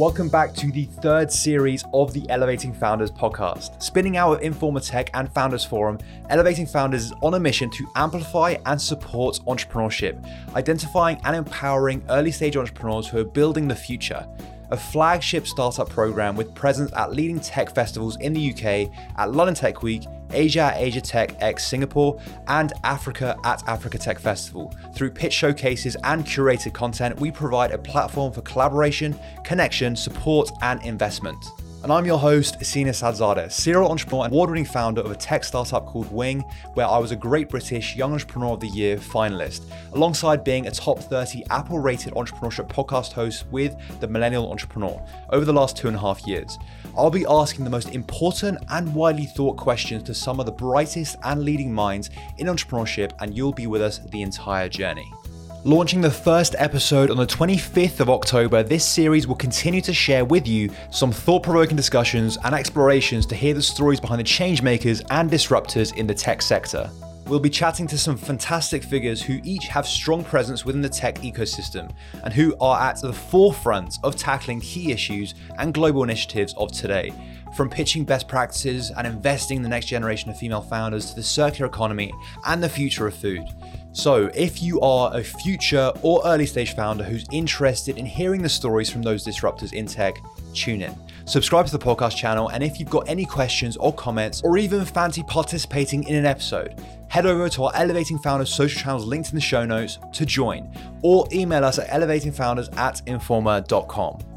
Welcome back to the third series of the Elevating Founders podcast. Spinning out of Informa Tech and Founders Forum, Elevating Founders is on a mission to amplify and support entrepreneurship, identifying and empowering early stage entrepreneurs who are building the future. A flagship startup program with presence at leading tech festivals in the UK, at London Tech Week, Asia Tech X Singapore, and Africa at Africa Tech Festival. Through pitch showcases and curated content, we provide a platform for collaboration, connection, support, and investment. And I'm your host, Sina Sadzadeh, serial entrepreneur and award-winning founder of a tech startup called Wing, where I was a Great British Young Entrepreneur of the Year finalist, alongside being a top 30 Apple-rated entrepreneurship podcast host with the Millennial Entrepreneur over the last 2.5 years. I'll be asking the most important and widely thought questions to some of the brightest and leading minds in entrepreneurship, and you'll be with us the entire journey. Launching the first episode on the 25th of October, this series will continue to share with you some thought-provoking discussions and explorations to hear the stories behind the changemakers and disruptors in the tech sector. We'll be chatting to some fantastic figures who each have strong presence within the tech ecosystem and who are at the forefront of tackling key issues and global initiatives of today. From pitching best practices and investing in the next generation of female founders to the circular economy and the future of food. So if you are a future or early stage founder who's interested in hearing the stories from those disruptors in tech, tune in. Subscribe to the podcast channel, and if you've got any questions or comments or even fancy participating in an episode, head over to our Elevating Founders social channels linked in the show notes to join, or email us at elevatingfounders@informa.com.